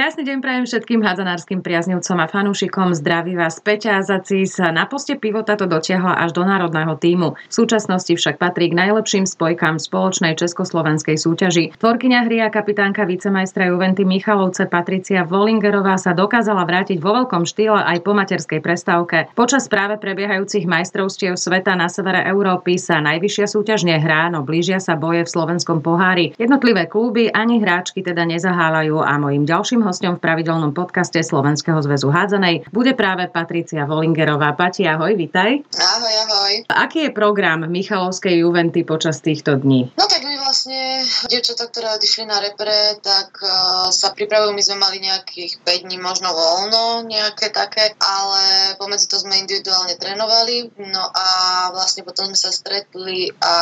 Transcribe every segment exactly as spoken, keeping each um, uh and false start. Krásny deň prajem všetkým hádzanárskym priaznivcom a fanúšikom. Zdraví vás Peťa Azacís. Na poste pivota to dotiahla až do národného tímu. V súčasnosti však patrí k najlepším spojkám v spoločnej československej súťaži. Tvorkyňa hry a kapitánka vicemajstra Juventy Michalovce Patricia Wollingerová sa dokázala vrátiť vo veľkom štýle aj po materskej prestávke. Počas práve prebiehajúcich majstrovstiev sveta na severe Európy sa najvyššia súťaž nehrá, no blížia sa boje v slovenskom pohári. Jednotlivé kluby ani hráčky teda nezaháľajú a mojím ďalším hosťom v pravidelnom podcaste Slovenského zväzu hádzanej bude práve Patricia Wollingerová. Pati, ahoj, vitaj. Ahoj, ahoj. Aký je program Michalovskej Juventy počas týchto dní? No tak my vlastne, dievčatá, ktoré odišli na repre, tak uh, sa pripravujú. My sme mali nejakých päť dní možno voľno, nejaké také, ale pomedzi to sme individuálne trénovali. No a vlastne potom sme sa stretli a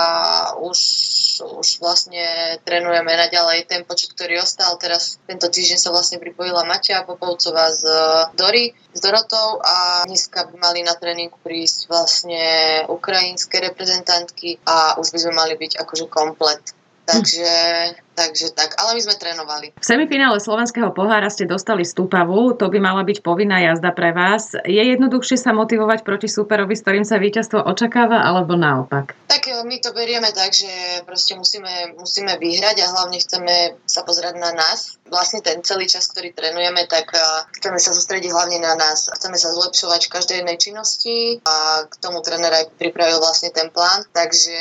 už, už vlastne trénujeme naďalej ten počet, ktorý ostal. Teraz tento týždeň sa vlastne pripojila Maťa Popovcová z Dory, s Dorotou a dneska by mali na tréning prísť vlastne ukrajinské reprezentantky a už by sme mali byť akože komplet. Takže... Takže tak, ale my sme trénovali. V semifinále Slovenského pohára ste dostali Stupavu, to by mala byť povinná jazda pre vás. Je jednoduchšie sa motivovať proti súperovi, s ktorým sa víťazstvo očakáva, alebo naopak? Tak my to berieme tak, že proste musíme, musíme vyhrať a hlavne chceme sa pozerať na nás. Vlastne ten celý čas, ktorý trénujeme, tak chceme sa sústrediť hlavne na nás. Chceme sa zlepšovať v každej jednej činnosti a k tomu tréner aj pripravil vlastne ten plán. Takže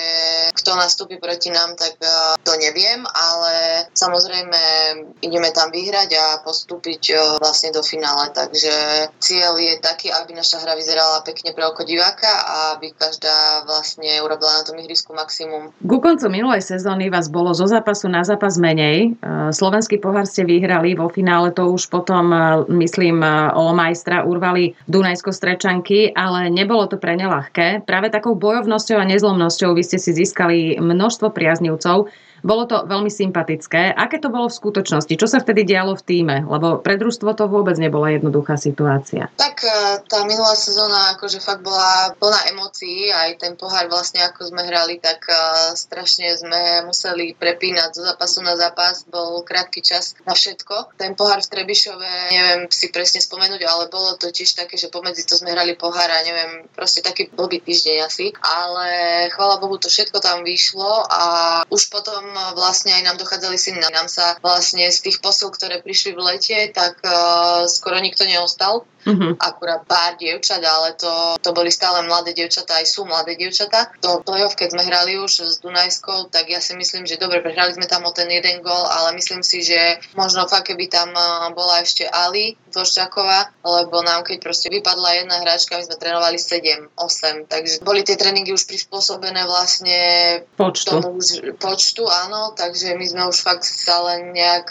kto nastúpi proti nám, tak to neviem, ale ale samozrejme ideme tam vyhrať a postúpiť vlastne do finále, takže cieľ je taký, aby naša hra vyzerala pekne pre oko diváka a aby každá vlastne urobila na tom ihrisku maximum. Ku koncu minulej sezóny vás bolo zo zápasu na zápas menej. Slovenský pohár ste vyhrali, vo finále to už potom, myslím, o majstra urvali Dunajskostredčanky, ale nebolo to pre ne ľahké. Práve takou bojovnosťou a nezlomnosťou vy ste si získali množstvo priaznivcov. Bolo to veľmi sympatické. Aké to bolo v skutočnosti? Čo sa vtedy dialo v tíme? Lebo pre družstvo to vôbec nebola jednoduchá situácia. Tak tá minulá sezóna akože fakt bola plná emócií. Aj ten pohár vlastne, ako sme hrali, tak strašne sme museli prepínať zo zápasu na zápas. Bol krátky čas na všetko. Ten pohár v Trebišove, neviem si presne spomenúť, ale bolo to tiež také, že pomedzi to sme hrali pohár a neviem, proste taký blbý týždeň asi. Ale chvála Bohu, to všetko tam vyšlo a už potom vlastne aj nám dochádzali signály. Nám sa vlastne z tých posiel, ktoré prišli v lete, tak uh, skoro nikto neostal. Mm-hmm. Akurát pár dievčat, ale to, to boli stále mladé dievčatá, aj sú mladé dievčatá. To play-off, keď sme hrali už s Dunajskou, tak ja si myslím, že dobre, prehrali sme tam o ten jeden gól, ale myslím si, že možno fakt, keby tam bola ešte Ali Dvošťaková, lebo nám keď proste vypadla jedna hráčka, my sme trénovali sedem osem, takže boli tie tréningy už prispôsobené vlastne počtu. Tomu počtu, áno, takže my sme už fakt sa len nejak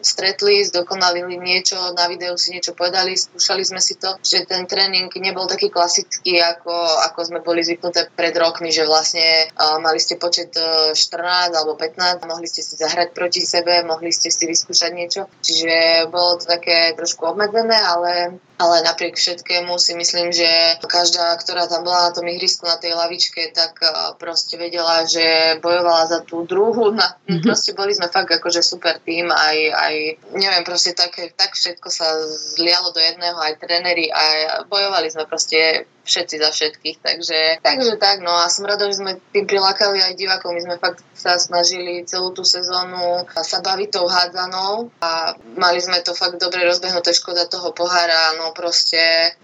stretli, zdokonalili niečo, na videu si niečo povedali, skúšali sme si to, že ten tréning nebol taký klasický, ako, ako sme boli zvyknuté pred rokmi, že vlastne uh, mali ste počet uh, štrnásť alebo pätnásť, mohli ste si zahrať proti sebe, mohli ste si vyskúšať niečo, čiže bolo to také trošku obmedzené, ale, ale napriek všetkému si myslím, že každá, ktorá tam bola na tom ihrisku, na tej lavičke, tak uh, proste vedela, že bojovala za tú druhú, na, mm-hmm. proste boli sme fakt akože super tým, aj, aj neviem, proste tak, tak všetko sa zlialo do jedného, aj tréneri, aj bojovali sme proste všetci za všetkých, takže, takže tak, no a som rada, že sme tým prilákali aj divákov, my sme fakt sa snažili celú tú sezónu sa baviť tou hádzanou a mali sme to fakt dobre rozbehnuté, škoda toho pohára, no proste,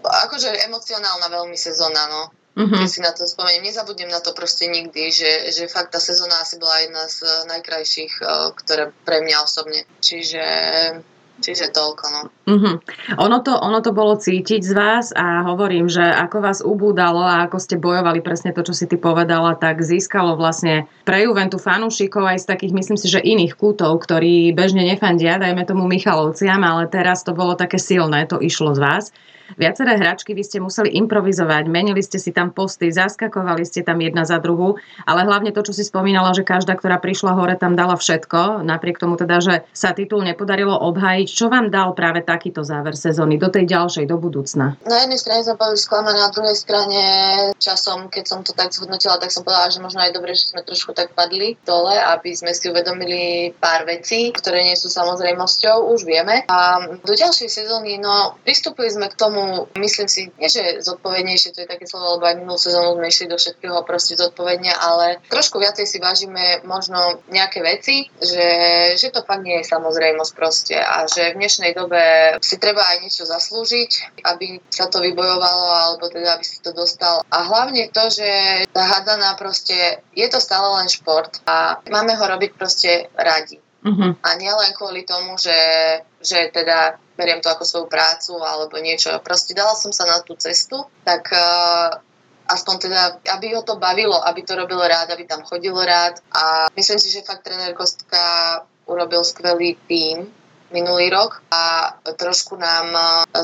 akože emocionálna veľmi sezóna, no. Mm-hmm. Keď si na to spomeniem, nezabudnem na to proste nikdy, že, že fakt tá sezóna asi bola jedna z najkrajších, ktoré pre mňa osobne, čiže... Čiže toľko, no. Mm-hmm. Ono, to, ono to bolo cítiť z vás a hovorím, že ako vás ubúdalo a ako ste bojovali, presne to, čo si ty povedala, tak získalo vlastne pre Juventu fanúšikov aj z takých, myslím si, že iných kútov, ktorí bežne nefandia, dajme tomu Michalovciam, ale teraz to bolo také silné, to išlo z vás. Viaceré hráčky vy ste museli improvizovať, menili ste si tam posty, zaskakovali ste tam jedna za druhú, ale hlavne to, čo si spomínala, že každá, ktorá prišla hore, tam dala všetko, napriek tomu teda, že sa titul nepodarilo obhájiť. Čo vám dal práve takýto záver sezóny do tej ďalšej, do budúcna? Na jednej strane som bola sklamaná, na druhej strane časom, keď som to tak zhodnotila, tak som povedala, že možno aj dobre, že sme trošku tak padli dole, aby sme si uvedomili pár vecí, ktoré nie sú samozrejmosťou, už vieme. A do ďalšej sezóny, no, pristúpili sme k tomu, myslím si, nie že zodpovednejšie, to je také slovo, lebo aj minulú sezónu sme išli do všetkého proste zodpovedne, ale trošku viacej si vážime možno nejaké veci, že, že to fakt nie je samozrejmosť proste a že v dnešnej dobe si treba aj niečo zaslúžiť, aby sa to vybojovalo, alebo teda aby si to dostal. A hlavne to, že tá hádzaná proste, je to stále len šport a máme ho robiť proste radi. Uh-huh. A nielen kvôli tomu, že, že teda beriem to ako svoju prácu alebo niečo. Proste dala som sa na tú cestu, tak uh, aspoň teda, aby ho to bavilo, aby to robilo rád, aby tam chodilo rád. A myslím si, že fakt tréner Kostka urobil skvelý tím minulý rok a trošku nám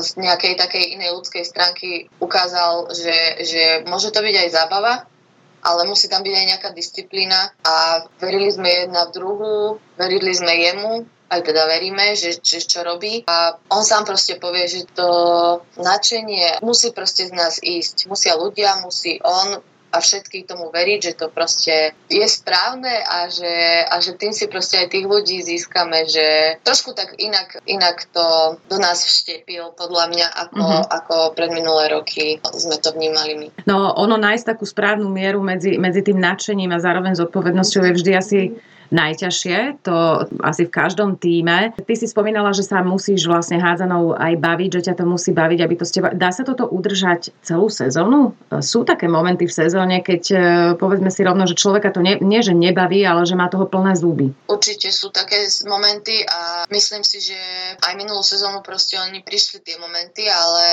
z nejakej takej inej ľudskej stránky ukázal, že, že môže to byť aj zábava, ale musí tam byť aj nejaká disciplína a verili sme jedna v druhú, verili sme jemu, aj teda veríme, že, že čo robí a on sám proste povie, že to nadšenie musí proste z nás ísť, musia ľudia, musí on a všetkých tomu veriť, že to proste je správne a že, a že tým si proste aj tých ľudí získame, že trošku tak inak, inak to do nás vštepil podľa mňa, ako, mm-hmm. ako pred minulé roky sme to vnímali my. No ono nájsť takú správnu mieru medzi, medzi tým nadšením a zároveň zodpovednosťou je vždy asi najťažšie, to asi v každom tíme. Ty si spomínala, že sa musíš vlastne hádzanou aj baviť, že ťa to musí baviť, aby to ste... Dá sa toto udržať celú sezónu? Sú také momenty v sezóne, keď povedzme si rovno, že človeka to nie, nie že nebaví, ale že má toho plné zuby. Určite sú také momenty a myslím si, že aj minulú sezónu proste oni prišli tie momenty, ale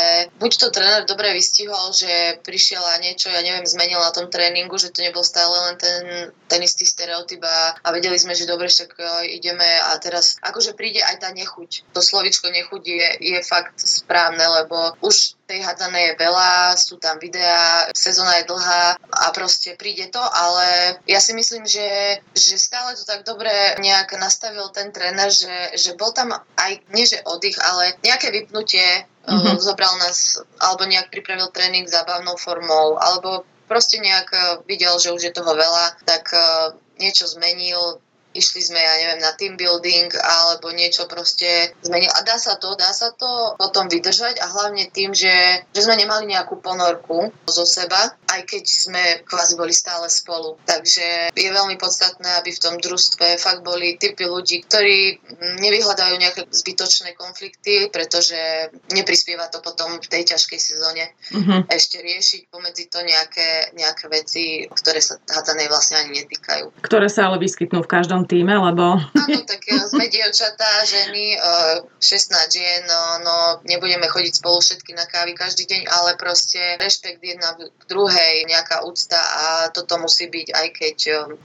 buď to tréner dobre vystihol, že prišiel a niečo, ja neviem, zmenil na tom tréningu, že to nebol stále len ten, ten istý stereotyp a vedel Vedeli sme, že dobre, tak ideme a teraz akože príde aj tá nechuť. To slovičko nechuť je, je fakt správne, lebo už tej hádzanej je veľa, sú tam videá, sezóna je dlhá a proste príde to, ale ja si myslím, že, že stále to tak dobre nejak nastavil ten tréner, že, že bol tam aj, nie že oddych, ale nejaké vypnutie, mm-hmm. zobral nás, alebo nejak pripravil tréning zábavnou formou, alebo proste nejak videl, že už je toho veľa, tak niečo zmenil, išli sme, ja neviem, na team building alebo niečo proste zmenil. A dá sa to, dá sa to potom vydržať a hlavne tým, že, že sme nemali nejakú ponorku zo seba, aj keď sme kvázi boli stále spolu. Takže je veľmi podstatné, aby v tom družstve fakt boli typy ľudí, ktorí nevyhľadajú nejaké zbytočné konflikty, pretože neprispieva to potom v tej ťažkej sezóne mm-hmm. ešte riešiť pomedzi to nejaké, nejaké veci, ktoré sa hádzanej vlastne ani netýkajú. Ktoré sa ale vyskytnú v každom týme, lebo... Áno, tak sme dievčatá, ženy, šestnásť žien, no nebudeme chodiť spolu všetky na kávy každý deň, ale proste rešpekt jedna k druhej, nejaká úcta a toto musí byť, aj keď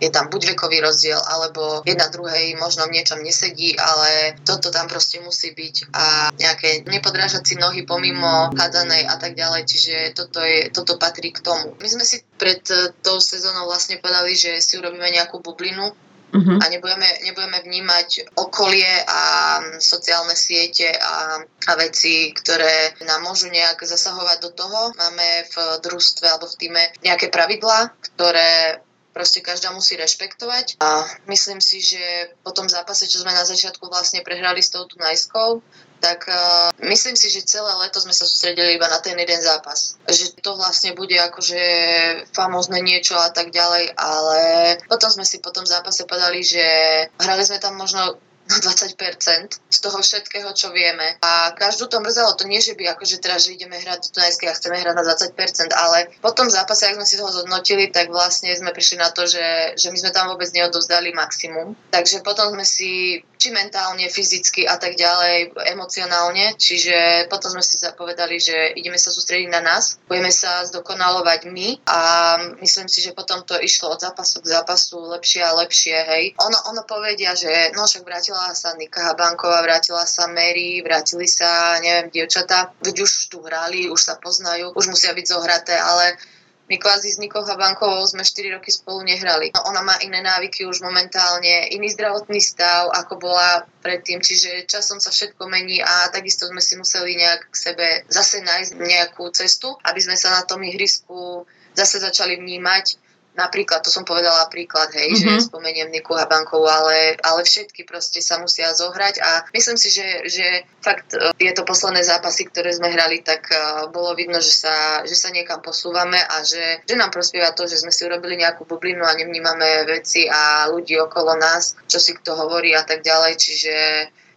je tam buď vekový rozdiel, alebo jedna druhej možno v niečom nesedí, ale toto tam proste musí byť a nejaké nepodrážať si nohy pomimo hádzanej a tak ďalej, čiže toto, je, toto patrí k tomu. My sme si pred tou sezónou vlastne povedali, že si urobíme nejakú bublinu, Uh-huh. a nebudeme, nebudeme vnímať okolie a sociálne siete a, a veci, ktoré nám môžu nejak zasahovať do toho. Máme v družstve alebo v týme nejaké pravidlá, ktoré proste každá musí rešpektovať a myslím si, že po tom zápase, čo sme na začiatku vlastne prehrali s tou Dunajskou, tak uh, myslím si, že celé leto sme sa sústredili iba na ten jeden zápas. Že to vlastne bude akože famózne niečo a tak ďalej, ale potom sme si po tom zápase povedali, že hrali sme tam možno na dvadsať percent z toho všetkého, čo vieme. A každú to mrzelo. To nie, že by akože teraz, že ideme hrať do Dunajskej a chceme hrať na dvadsať percent, ale po tom zápase, ak sme si toho zhodnotili, tak vlastne sme prišli na to, že, že my sme tam vôbec neodovzdali maximum. Takže potom sme si či mentálne, fyzicky a tak ďalej, emocionálne. Čiže potom sme si zapovedali, že ideme sa sústrediť na nás, budeme sa zdokonalovať my a myslím si, že potom to išlo od zápasu k zápasu lepšie a lepšie, hej. Ono, ono povedia, že no však vrátila sa Nika Habanková, vrátila sa Mary, vrátili sa, neviem, dievčatá. Veď už tu hrali, už sa poznajú, už musia byť zohraté, ale my kvázi s Nikou Habankovou sme štyri roky spolu nehrali. No, ona má iné návyky už momentálne, iný zdravotný stav, ako bola predtým, čiže časom sa všetko mení a takisto sme si museli nejak k sebe zase nájsť nejakú cestu, aby sme sa na tom ihrisku zase začali vnímať. Napríklad, to som povedala príklad, hej, mm-hmm. že spomeniem Niku Habankovú, ale, ale všetky proste sa musia zohrať a myslím si, že, že fakt tieto posledné zápasy, ktoré sme hrali, tak bolo vidno, že sa, že sa niekam posúvame a že, že nám prospieva to, že sme si urobili nejakú bublinu a nevnímame veci a ľudí okolo nás, čo si kto hovorí a tak ďalej, čiže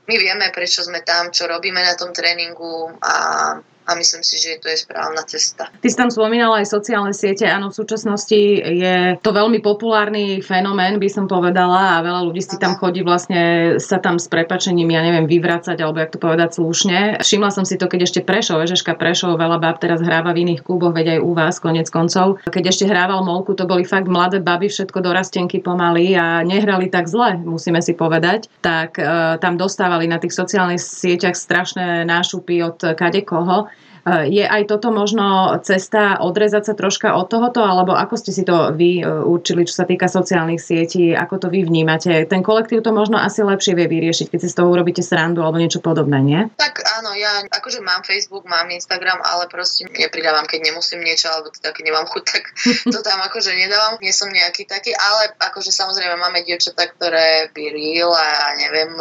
my vieme, prečo sme tam, čo robíme na tom tréningu a... a myslím si, že to je správna cesta. Ty si tam spomínala aj sociálne siete. Áno, v súčasnosti je to veľmi populárny fenomén, by som povedala, a veľa ľudí si tam chodí vlastne sa tam s prepačením, ja neviem, vyvracať, alebo jak to povedať slušne. Všimla som si to, keď ešte Prešov, Žeška Prešov, veľa báb teraz hráva v iných kluboch, veď aj u vás koniec koncov. Keď ešte hrával Molku, to boli fakt mladé baby, všetko dorastenky pomaly a nehrali tak zle, musíme si povedať. Tak e, tam dostávali na tých sociálnych sieťach strašné nášupy od kadekoho. Je aj toto možno cesta odrezať sa troška od tohoto, alebo ako ste si to vy určili, čo sa týka sociálnych sietí, ako to vy vnímate? Ten kolektív to možno asi lepšie vie vyriešiť, keď si z toho urobíte srandu alebo niečo podobné, nie? Tak áno, ja akože mám Facebook, mám Instagram, ale proste nepridávam, keď nemusím niečo, alebo teda keď nemám chuť, tak to tam akože nedávam. Nie som nejaký taký, ale akože samozrejme máme dievčatá, ktoré by reel a neviem,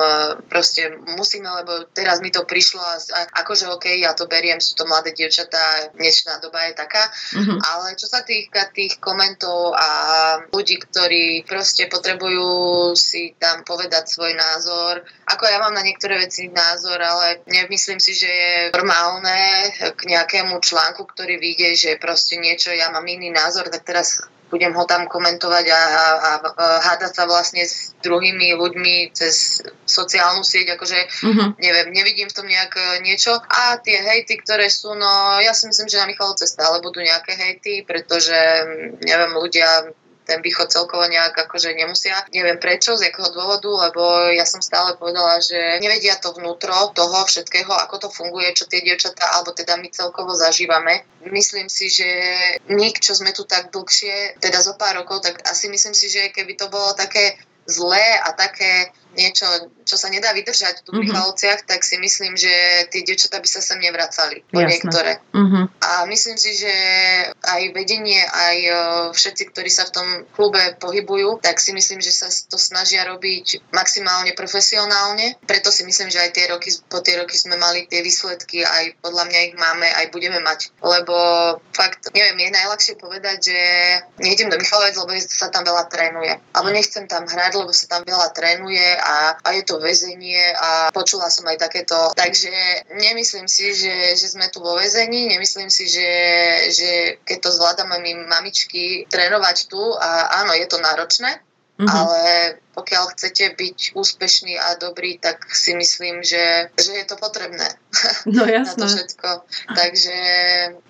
proste musíme, lebo teraz mi to prišlo a akože okej, okay, ja to beriem, sú to mladé dievčatá, dnešná doba je taká, uh-huh. ale čo sa týka tých komentov a ľudí, ktorí proste potrebujú si tam povedať svoj názor, ako ja mám na niektoré veci názor, ale nemyslím si, že je normálne k nejakému článku, ktorý vyjde, že proste niečo, ja mám iný názor, tak teraz budem ho tam komentovať a, a, a hádať sa vlastne s druhými ľuďmi cez sociálnu sieť, akože uh-huh. neviem, nevidím v tom nejak niečo. A tie hejty, ktoré sú, no ja si myslím, že na Michalovce stále budú nejaké hejty, pretože neviem, ľudia ten východ celkovo nejak akože nemusia. Neviem prečo, z jakého dôvodu, lebo ja som stále povedala, že nevedia to vnútro toho všetkého, ako to funguje, čo tie dievčatá, alebo teda my celkovo zažívame. Myslím si, že my, čo sme tu tak dlhšie, teda zo pár rokov, tak asi myslím si, že keby to bolo také zlé a také niečo, čo sa nedá vydržať tu v Michalovciach, mm-hmm. tak si myslím, že tie dievčatá by sa sem nevracali. Niektoré. Mm-hmm. A myslím si, že aj vedenie, aj všetci, ktorí sa v tom klube pohybujú, tak si myslím, že sa to snažia robiť maximálne profesionálne. Preto si myslím, že aj tie roky, po tie roky sme mali tie výsledky, aj podľa mňa ich máme, aj budeme mať. Lebo fakt, neviem, je najľahšie povedať, že nejdem do Michaloviec, lebo sa tam veľa trénuje. Alebo nechcem tam hrať, lebo sa tam veľa trénuje A, a je to väzenie a počula som aj takéto. Takže nemyslím si, že, že sme tu vo väzení, nemyslím si, že, že keď to zvládame my mamičky trénovať tu a áno, je to náročné, mm-hmm. ale pokiaľ chcete byť úspešný a dobrý, tak si myslím, že, že je to potrebné. No jasné. Na to všetko. Takže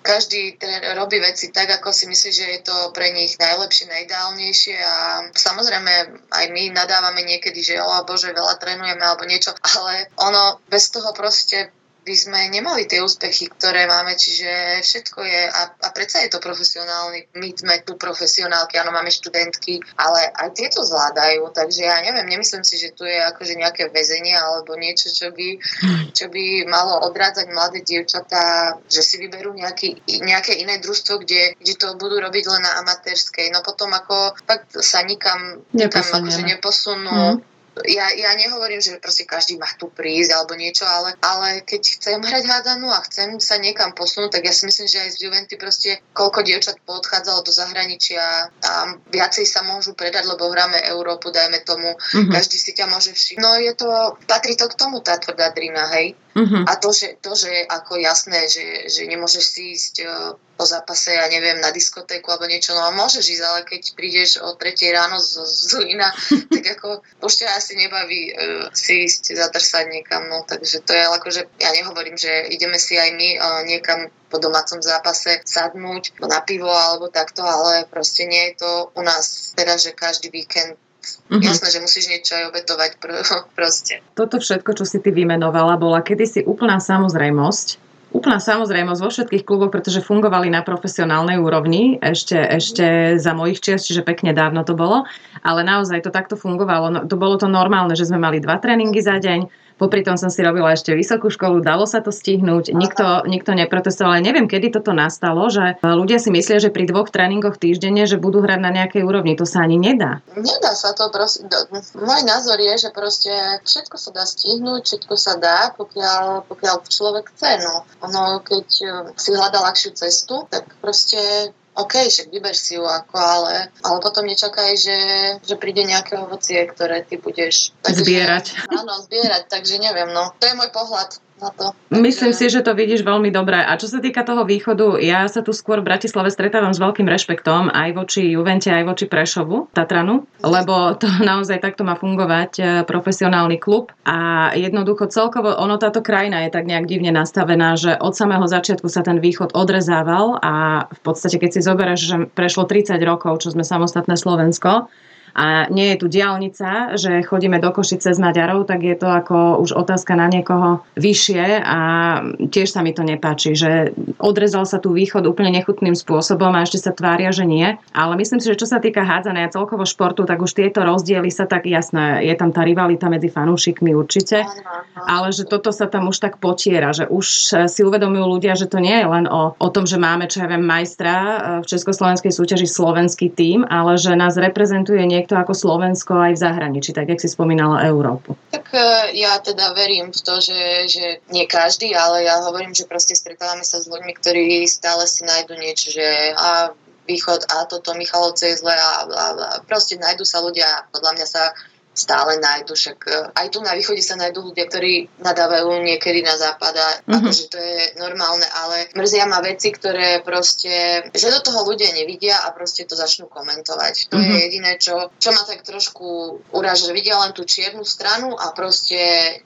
každý tre- robí veci tak, ako si myslí, že je to pre nich najlepšie, najideálnejšie a samozrejme aj my nadávame niekedy, že oh bože, veľa trénujeme alebo niečo, ale ono bez toho proste by sme nemali tie úspechy, ktoré máme, čiže všetko je, a, a predsa je to profesionálny, my sme tu profesionálky, áno, máme študentky, ale aj tie to zvládajú, takže ja neviem, nemyslím si, že tu je akože nejaké väzenie alebo niečo, čo by, čo by malo odrádzať mladé dievčatá, že si vyberú nejaký, nejaké iné družstvo, kde, kde to budú robiť len na amatérskej, no potom ako fakt sa nikam, nikam akože neposunú. Mm. Ja, ja nehovorím, že proste každý má tu prísť alebo niečo, ale, ale keď chcem hrať hádzanú a chcem sa niekam posunúť, tak ja si myslím, že aj z Juventy proste koľko dievčat poodchádzalo do zahraničia a viacej sa môžu predať, lebo hráme Európu, dajme tomu, mm-hmm. každý si ťa môže všimnúť. No je to, patrí to k tomu tá tvrdá drina, hej? Uh-huh. A to že, to, že ako jasné, že, že nemôžeš si ísť uh, po zápase, ja neviem, na diskotéku alebo niečo, no môžeš ísť, ale keď prídeš o tretej ráno z, z Zlína, tak ako už ťa asi nebaví uh, si ísť zatrsať niekam, no takže to je akože, ja nehovorím, že ideme si aj my uh, niekam po domácom zápase sadnúť na pivo alebo takto, ale proste nie je to u nás teda, že každý víkend Mm-hmm. Jasné, že musíš niečo aj obetovať proste. Toto všetko, čo si ty vymenovala, bola kedysi úplná samozrejmosť. Úplná samozrejmosť vo všetkých kluboch, pretože fungovali na profesionálnej úrovni ešte, ešte za mojich čias, čiže pekne dávno to bolo. Ale naozaj to takto fungovalo. No, to bolo to normálne, že sme mali dva tréningy za deň. Popri tom som si robila ešte vysokú školu, dalo sa to stihnúť. Nikto, nikto neprotestoval. Neviem, kedy toto nastalo, že ľudia si myslia, že pri dvoch tréningoch týždenne, že budú hrať na nejakej úrovni. To sa ani nedá. Nedá sa to proste. Môj názor je, že proste všetko sa dá stihnúť, všetko sa dá, pokiaľ, pokiaľ človek chce. No. Ono, keď si hľadá ľahšiu cestu, tak proste OK, však vyber si ju, ako, ale, ale potom nečakaj, že, že príde nejaké ovocie, ktoré ty budeš takže, zbierať. Áno, zbierať, takže neviem, no. To je môj pohľad na to. Myslím takže si, že to vidíš veľmi dobre. A čo sa týka toho východu, ja sa tu skôr v Bratislave stretávam s veľkým rešpektom aj voči Juvente, aj voči Prešovu, Tatranu, lebo to naozaj takto má fungovať profesionálny klub. A jednoducho celkovo, ono táto krajina je tak nejak divne nastavená, že od samého začiatku sa ten východ odrezával a v podstate, keď si zoberieš, že prešlo tridsať rokov, čo sme samostatné Slovensko, a nie je tu diaľnica, že chodíme do Košice s Maďarov, tak je to ako už otázka na niekoho vyššie a tiež sa mi to nepáči, že odrezal sa tu východ úplne nechutným spôsobom a ešte sa tvária, že nie. Ale myslím si, že čo sa týka hádzanej a celkovo športu, tak už tieto rozdiely sa tak jasné, je tam tá rivalita medzi fanúšikmi určite, ale že toto sa tam už tak potiera, že už si uvedomujú ľudia, že to nie je len o, o tom, že máme, čo ja viem, majstra v československej súťaži slovenský tím, ale že nás reprezentuje niekto to ako Slovensko aj v zahraničí, tak jak si spomínala Európu. Tak ja teda verím v to, že, že nie každý, ale ja hovorím, že proste stretávame sa s ľuďmi, ktorí stále si nájdu niečo, že a východ a toto Michalovce je zle a, a, a proste nájdu sa ľudia, podľa mňa sa stále nájdu, však aj tu na východe sa nájdú ľudia, ktorí nadávajú niekedy na západ a mm-hmm. akože to je normálne, ale mrzia ma veci, ktoré proste, že do toho ľudia nevidia a proste to začnú komentovať. To mm-hmm. je jediné, čo, čo ma tak trošku uráža, že vidia len tú čiernu stranu a proste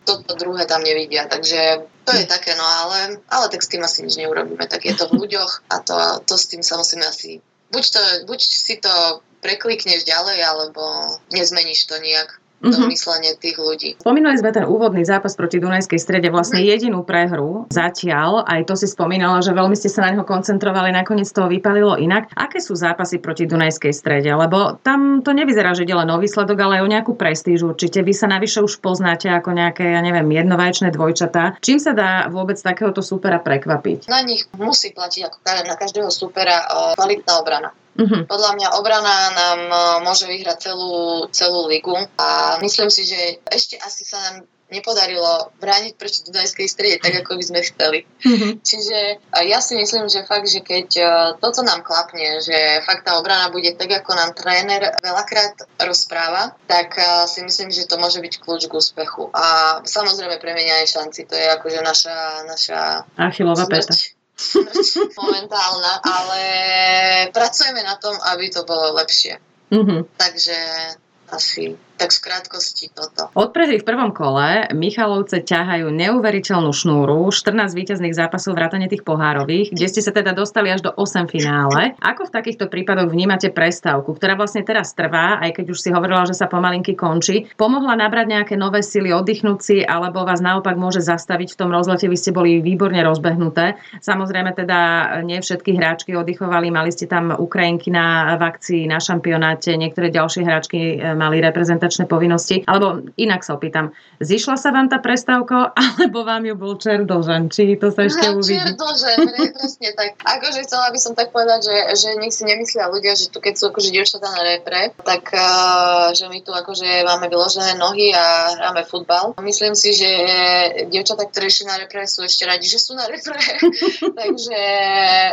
toto druhé tam nevidia, takže to je také, no ale, ale tak s tým asi nič neurobíme, tak je to v ľuďoch a to, to s tým sa musíme asi, buď, to, buď si to preklikneš ďalej, alebo nezmeníš to nejak mm-hmm. to myslenie tých ľudí. Spomínali sme ten úvodný zápas proti Dunajskej strede, vlastne jedinú prehru zatiaľ, aj to si spomínala, že veľmi ste sa na neho koncentrovali, nakoniec toho vypalilo inak. Aké sú zápasy proti Dunajskej strede? Lebo tam to nevyzerá, že ide len o výsledok, ale aj o nejakú prestíž určite. Vy sa navyše už poznáte ako nejaké, ja neviem, jednovaječné dvojčatá. Čím sa dá vôbec takéhoto súpera prekvapiť? Na nich musí platiť ako na každého súpera kvalitná obrana. Mm-hmm. Podľa mňa obrana nám môže vyhrať celú, celú ligu a myslím si, že ešte asi sa nám nepodarilo brániť proti Dunajskej strede tak, ako by sme chceli. Mm-hmm. Čiže ja si myslím, že fakt, že keď toto nám klapne, že fakt tá obrana bude tak, ako nám tréner veľakrát rozpráva, tak si myslím, že to môže byť kľúč k úspechu. A samozrejme premenenie šanci, to je akože naša, naša Achilova päta. Momentálna, ale pracujeme na tom, aby to bolo lepšie. Mm-hmm. Takže asi tak v krátkosti toto. Od prehry v prvom kole Michalovce ťahajú neuveriteľnú šnúru, štrnásť víťazných zápasov vrátane tých pohárových, kde ste sa teda dostali až do osem finále. Ako v takýchto prípadoch vnímate prestávku, ktorá vlastne teraz trvá, aj keď už si hovorila, že sa pomalinky končí? Pomohla nabrať nejaké nové sily, oddychnúť si, alebo vás naopak môže zastaviť v tom rozlete? Vy ste boli výborne rozbehnuté. Samozrejme teda nie všetky hráčky oddychovali, mali ste tam Ukrajinky na v akcii, na šampionáte, niektoré ďalšie hráčky mali reprezentáciu povinnosti, alebo inak sa opýtam, zišla sa vám tá prestávka, alebo vám ju bol čer dožen, či to sa ešte no, uvidí? Čer dožen, presne tak. Akože chcela by som tak povedať, že, že nech si nemyslia ľudia, že tu keď sú akože dievčatá na repre, tak uh, že my tu akože máme vyložené nohy a hráme futbal. Myslím si, že dievčatá, ktoré išli na repre, sú ešte radi, že sú na repre. Takže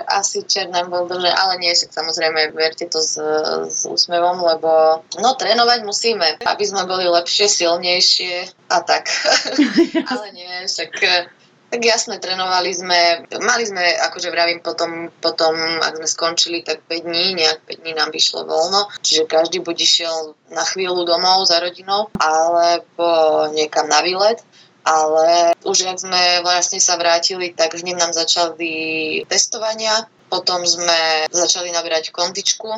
asi čer nám bol dožen, ale nie, samozrejme, verte to s, s úsmevom, lebo no, trénovať musíme, aby sme boli lepšie, silnejšie a tak. Ale nie, však tak jasne, trénovali sme, mali sme, akože vravím, potom, potom, ak sme skončili, tak päť dní, nejak päť dní nám vyšlo voľno, čiže každý buď išiel na chvíľu domov za rodinou, alebo niekam na výlet. Ale už ak sme vlastne sa vrátili, tak hneď nám začali testovania Potom sme začali naberať kondičku,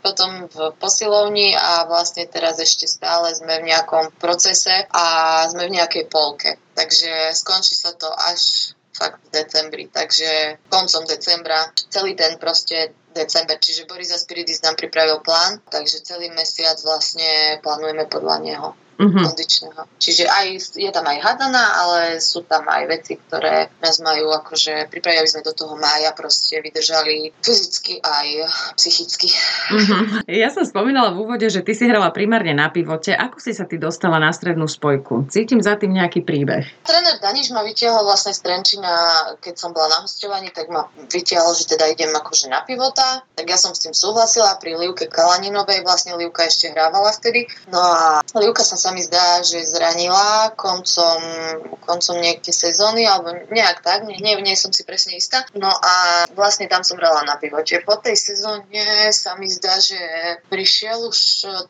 potom v posilovni a vlastne teraz ešte stále sme v nejakom procese a sme v nejakej polke. Takže skončí sa to až fakt v decembri, takže koncom decembra, celý ten proste december, čiže Boris Azspiridis nám pripravil plán, takže celý mesiac vlastne plánujeme podľa neho. Mm-hmm. Kondičného. Čiže aj, je tam aj hadaná, ale sú tam aj veci, ktoré nás majú akože pripravili sme do toho mája, proste vydržali fyzicky aj psychicky. Mm-hmm. Ja som spomínala v úvode, že ty si hrala primárne na pivote. Ako si sa ty dostala na strednú spojku? Cítim za tým nejaký príbeh. Tréner Daniš ma vytiahol vlastne z Trenčína, keď som bola na hosťovaní, tak ma vytiahol, že teda idem akože na pivota. Tak ja som s tým súhlasila pri Livke Kalaninovej, vlastne Livka ešte hrávala vtedy. No a Livka sa sa mi zdá, že zranila koncom, koncom niekde sezóny alebo nejak tak, nie, nie som si presne istá. No a vlastne tam som hrala na pivote. Po tej sezóne sa mi zdá, že prišiel už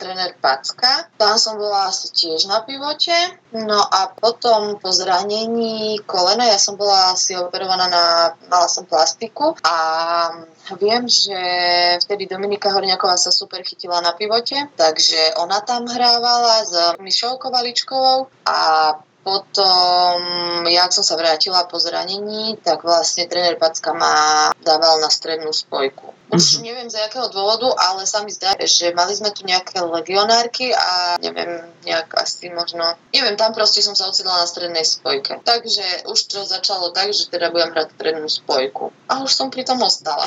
tréner Pačka. Tam som bola asi tiež na pivote. No a potom po zranení kolena, ja som bola asi operovaná na, mala som plastiku a viem, že vtedy Dominika Horňáková sa super chytila na pivote, takže ona tam hrávala s Mišelkou Valičkovou a potom, jak som sa vrátila po zranení, tak vlastne tréner Pačka ma dával na strednú spojku. Už neviem z jakého dôvodu, ale sa mi zdá, že mali sme tu nejaké legionárky a neviem, nejak asi možno... Neviem, tam proste som sa ocitla na strednej spojke. Takže už to začalo tak, že teda budem hrať strednú spojku. A už som pri tom ostala.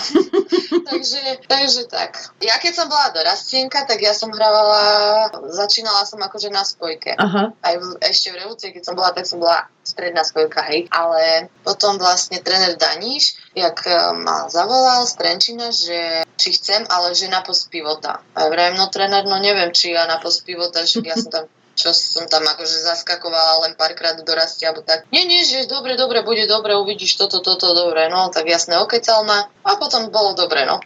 takže, takže tak. Ja keď som bola dorastienka, tak ja som hrávala... Začínala som akože na spojke. Aha. Aj v, ešte v Revúci, keď som bola, tak som bola stredná spojka, hej. Ale potom vlastne tréner Daniš, jak ma zavolal z Trenčína, že či chcem, ale že na post pivota. A vrajím, no tréner, no neviem, či ja na post pivota, že ja som tam, čo som tam akože zaskakovala len párkrát do rastia, alebo tak. Nie, nie, že dobre, dobre, bude dobre, uvidíš toto, toto, dobre, no, tak jasné, okecal ma. A potom bolo dobre, no.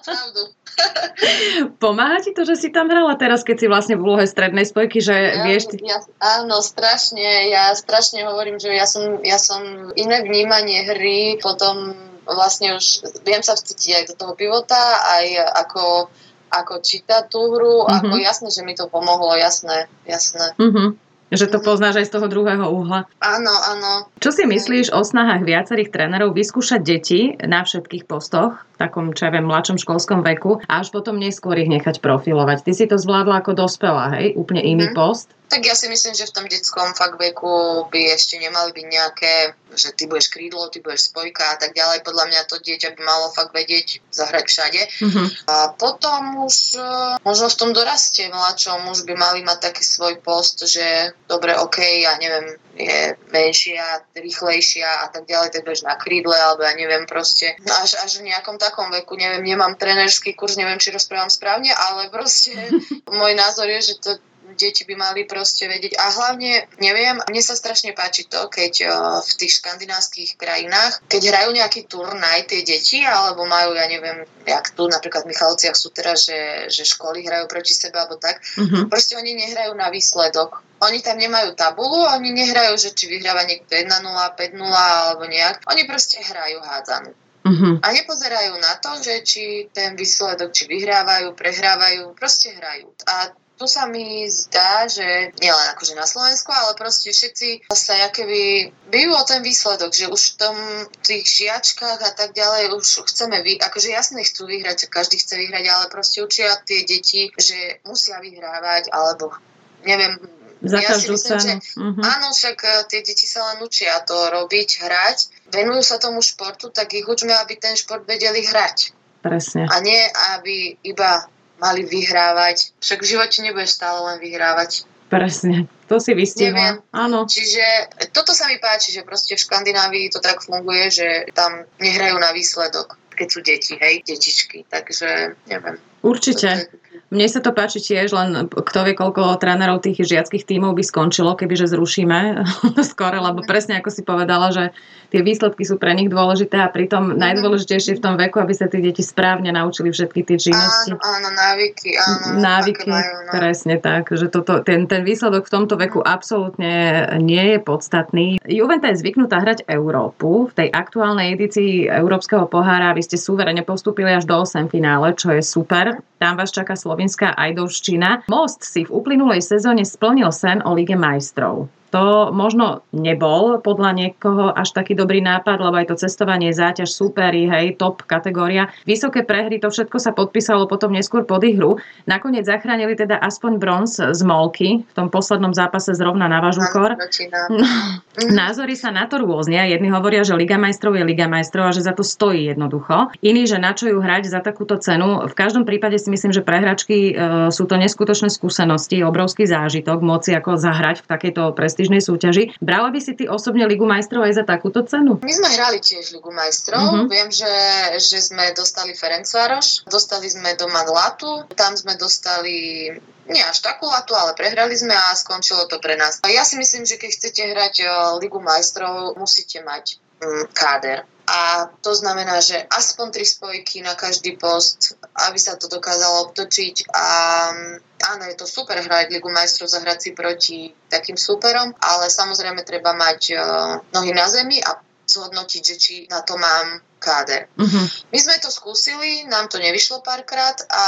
Pravdu. Pomáha ti to, že si tam hrala teraz, keď si vlastne v úlohe strednej spojky, že ja, vieš... Ty... Ja, áno, strašne, ja strašne hovorím, že ja som, ja som iné vnímanie hry, potom vlastne už viem sa vcítiť aj do toho pivota, aj ako, ako čítať tú hru, mm-hmm. ako jasné, že mi to pomohlo, jasné, jasné. Mm-hmm. Že to poznáš aj z toho druhého uhla. Áno, áno. Čo si myslíš o snahách viacerých trénerov vyskúšať deti na všetkých postoch, v takom, čo ja viem, mladšom školskom veku, a až potom neskôr ich nechať profilovať? Ty si to zvládla ako dospelá, hej? Úplne iný hm. post. Tak ja si myslím, že v tom detskom fakt veku by ešte nemali byť nejaké, že ty budeš krídlo, ty budeš spojka a tak ďalej. Podľa mňa to dieťa by malo fakt vedieť zahrať všade. Mm-hmm. A potom už možno v tom doraste mladšom už by mali mať taký svoj post, že dobre, okej, okay, ja neviem, je menšia, rýchlejšia a tak ďalej, tak budeš na krídle, alebo ja neviem proste, až, až v nejakom takom veku, neviem, nemám trenerský kurz, neviem, či rozprávam správne, ale proste môj názor je, že to deti by mali proste vedieť. A hlavne, neviem, mne sa strašne páči to, keď o, v tých škandinávskych krajinách, keď hrajú nejaký turnaj tie deti, alebo majú, ja neviem, jak tu napríklad v Michalovciach sú teraz, že, že školy hrajú proti sebe, alebo tak. Mm-hmm. Proste oni nehrajú na výsledok. Oni tam nemajú tabulu, oni nehrajú, že či vyhráva niekto jedna nula, päť nula, alebo nejak. Oni proste hrajú hádzanú. Uh-huh. A nepozerajú na to, že či ten výsledok, či vyhrávajú, prehrávajú, proste hrajú. A tu sa mi zdá, že nielen akože na Slovensku, ale proste všetci sa jakoby bijú o ten výsledok, že už v tom tých žiačkách a tak ďalej už chceme vy, akože jasne chcú vyhrať, každý chce vyhrať, ale proste učia tie deti, že musia vyhrávať, alebo neviem, za ja si myslím, že uh-huh. áno, však tie deti sa len učia to robiť, hrať, venujú sa tomu športu, tak ich učme, aby ten šport vedeli hrať. Presne. A nie, aby iba mali vyhrávať. Však v živote nebudeš stále len vyhrávať. Presne, to si vystihla. Áno. Čiže toto sa mi páči, že proste v Škandinávii to tak funguje, že tam nehrajú na výsledok, keď sú deti, hej, detičky. Takže, neviem. Určite. Mne sa to páči tiež, len kto vie, koľko trénerov tých žiackých tímov by skončilo, kebyže zrušíme skoro, lebo presne ako si povedala, že tie výsledky sú pre nich dôležité a pritom najdôležitejšie v tom veku, aby sa tí deti správne naučili všetky tie činnosti. Áno, áno, návyky, áno. Návyky, majú, no. Presne tak, že toto, ten, ten výsledok v tomto veku absolútne nie je podstatný. Juventa je zvyknutá hrať Európu. V tej aktuálnej edícii Európskeho pohára vy ste suverene postúpili až do osemfinále, čo je super. Tam vás čaká slovinská Ajdovščina. Most si v uplynulej sezóne splnil sen o Lige majstrov. To možno nebol podľa niekoho až taký dobrý nápad, lebo aj to cestovanie, záťaž, súperi, hej, top kategória. Vysoké prehry, to všetko sa podpísalo potom neskôr pod ihru. Nakoniec zachránili teda aspoň bronz z Molky, v tom poslednom zápase zrovna na váš úkor. Názory sa na to rôznia. Jedni hovoria, že Liga majstrov je Liga majstrov a že za to stojí jednoducho. Iní, že na čo ju hrať za takúto cenu. V každom prípade si myslím, že pre hráčky e, sú to neskutočné skúsenosti, obrovský zážitok, moci ako zahrať v takejto prestížnej súťaži. Brala by si ty osobne Ligu majstrov aj za takúto cenu? My sme hrali tiež Ligu majstrov. Uh-huh. Viem, že, že sme dostali Ferencváros, dostali sme do Maglátu, tam sme dostali nie až takú latu, ale prehrali sme a skončilo to pre nás. Ja si myslím, že keď chcete hrať Ligu majstrov, musíte mať mm, káder. A to znamená, že aspoň tri spojky na každý post, aby sa to dokázalo obtočiť. A áno, je to super hrať Ligu majstrov, zahrať si proti takým súperom, ale samozrejme treba mať uh, nohy na zemi a zhodnotiť, že či na to mám káder. Uh-huh. My sme to skúsili, nám to nevyšlo párkrát a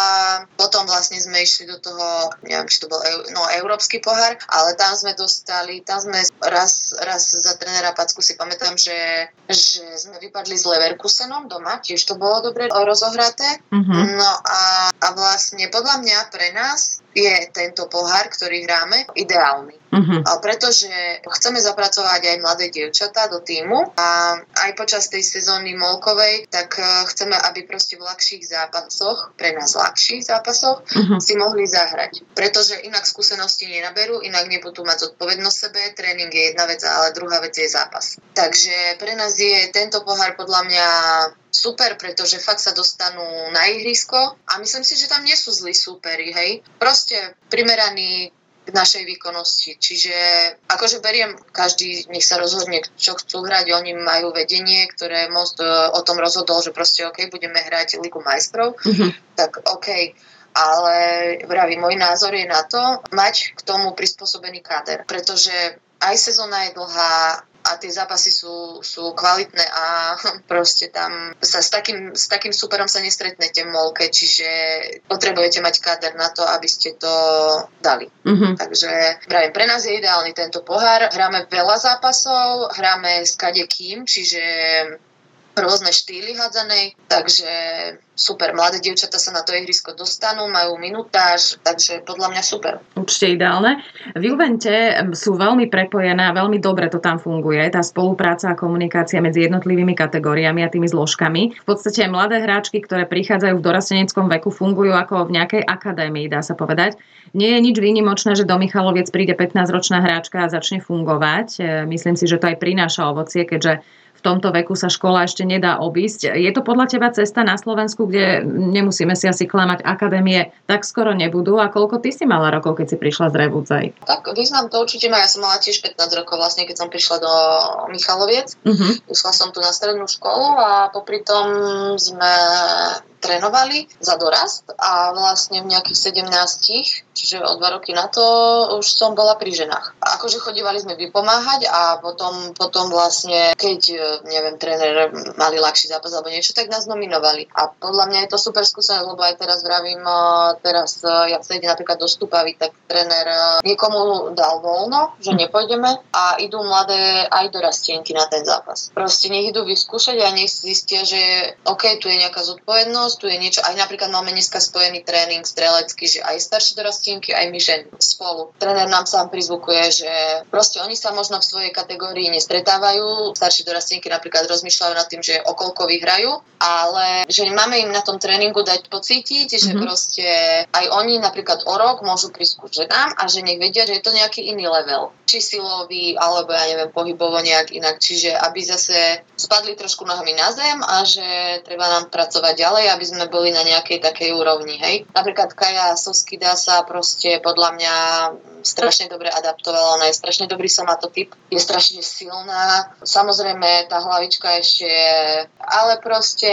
potom vlastne sme išli do toho, neviem, či to bol no, Európsky pohár, ale tam sme dostali, tam sme raz, raz za trénera Pačku si pamätám, že, že sme vypadli s Leverkusenom doma, tiež to bolo dobre rozohraté. Uh-huh. No a, a vlastne podľa mňa pre nás je tento pohár, ktorý hráme, ideálny. Uh-huh. A pretože chceme zapracovať aj mladé dievčatá do tímu a aj počas tej sezóny Molkovej, tak chceme, aby proste v ľahších zápasoch, pre nás ľahších zápasoch, uh-huh. si mohli zahrať. Pretože inak skúsenosti nenaberú, inak nebudú mať zodpovednosť sebe, tréning je jedna vec, ale druhá vec je zápas. Takže pre nás je tento pohár podľa mňa super, pretože fakt sa dostanú na ihrisko a myslím si, že tam nie sú zlí súperi, hej. Proste primeraní k našej výkonnosti. Čiže akože beriem, každý nech sa rozhodne, čo chcú hrať, oni majú vedenie, ktoré most o tom rozhodol, že proste OK, budeme hrať Ligu majstrov, mm-hmm. tak OK. Ale vravím, môj názor je na to, mať k tomu prispôsobený káder, pretože aj sezóna je dlhá, a tie zápasy sú, sú kvalitné a proste tam sa s takým, s takým superom sa nestretnete v Molke, čiže potrebujete mať káder na to, aby ste to dali. Mm-hmm. Takže práve pre nás je ideálny tento pohár. Hráme veľa zápasov, hráme s kadekým, čiže rôzne štýly hádzanej, takže super, mladé dievčatá sa na to ihrisko dostanú, majú minutáž, takže podľa mňa super. Určite ideálne. V Juvente sú veľmi prepojené a veľmi dobre to tam funguje, tá spolupráca a komunikácia medzi jednotlivými kategóriami a tými zložkami. V podstate mladé hráčky, ktoré prichádzajú v dorasteneckom veku, fungujú ako v nejakej akadémii, dá sa povedať. Nie je nič výnimočné, že do Michaloviec príde pätnásťročná hráčka a začne fungovať. Myslím si, že to aj prináša ovocie, keďže v tomto veku sa škola ešte nedá obísť. Je to podľa teba cesta na Slovensku, kde nemusíme si asi klamať, akadémie tak skoro nebudú? A koľko ty si mala rokov, keď si prišla z Revúca? Tak význam to určite má. Ja som mala tiež pätnásť rokov vlastne, keď som prišla do Michaloviec. Uh-huh. Išla som tu na strednú školu a popri tom sme trénovali za dorast a vlastne v nejakých sedemnástich, čiže o dva roky na to už som bola pri ženách. Akože chodívali sme vypomáhať a potom, potom vlastne, keď neviem, tréner mali ľahší zápas alebo niečo, tak nás nominovali. A podľa mňa je to super skúsenosť, lebo aj teraz vravím, teraz ja sa ide napríklad do Stupavy, tak tréner niekomu dal voľno, že nepôjdeme a idú mladé aj dorastienky na ten zápas. Proste nech idú vyskúšať a nech zistia, že OK, tu je nejaká zodpovednosť, tu je niečo, aj napríklad máme dneska spojený tréning strelecký, že aj staršie dorastienky, aj my ženy spolu. Tréner nám sám prizvukuje, že proste oni sa možno v svojej kategórii nestretávajú, staršie dorastienky napríklad rozmýšľajú nad tým, že okolko vyhrajú, ale že máme im na tom tréningu dať pocítiť, mm-hmm. že proste aj oni napríklad o rok môžu priskúšať nám a že nech vedia, že je to nejaký iný level, či silový, alebo ja neviem, pohybovo nejak inak, čiže aby zase spadli trošku nohami na zem a že treba nám pracovať ďalej, aby sme boli na nejakej takej úrovni, hej. Napríklad Kaja Sosky sa proste podľa mňa strašne dobre adaptovala, ona je strašne dobrý somatotyp, je strašne silná. Samozrejme, tá hlavička ešte je, ale proste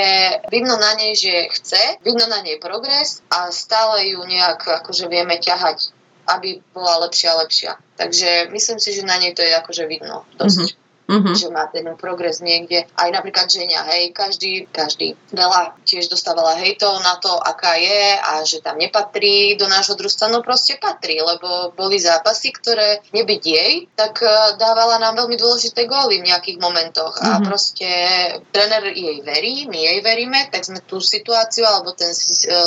vidno na nej, že chce, vidno na nej progres a stále ju nejak akože vieme ťahať, aby bola lepšia a lepšia. Takže myslím si, že na nej to je akože vidno dosť. Mm-hmm. Uh-huh. Že má ten progres niekde. Aj napríklad ženia, hej, každý, každý. Veľa tiež dostávala hejtov na to, aká je a že tam nepatrí do nášho družstva, no proste patrí, lebo boli zápasy, ktoré nebyť jej, tak dávala nám veľmi dôležité góly v nejakých momentoch uh-huh. a proste tréner jej verí, my jej veríme, tak sme tú situáciu alebo ten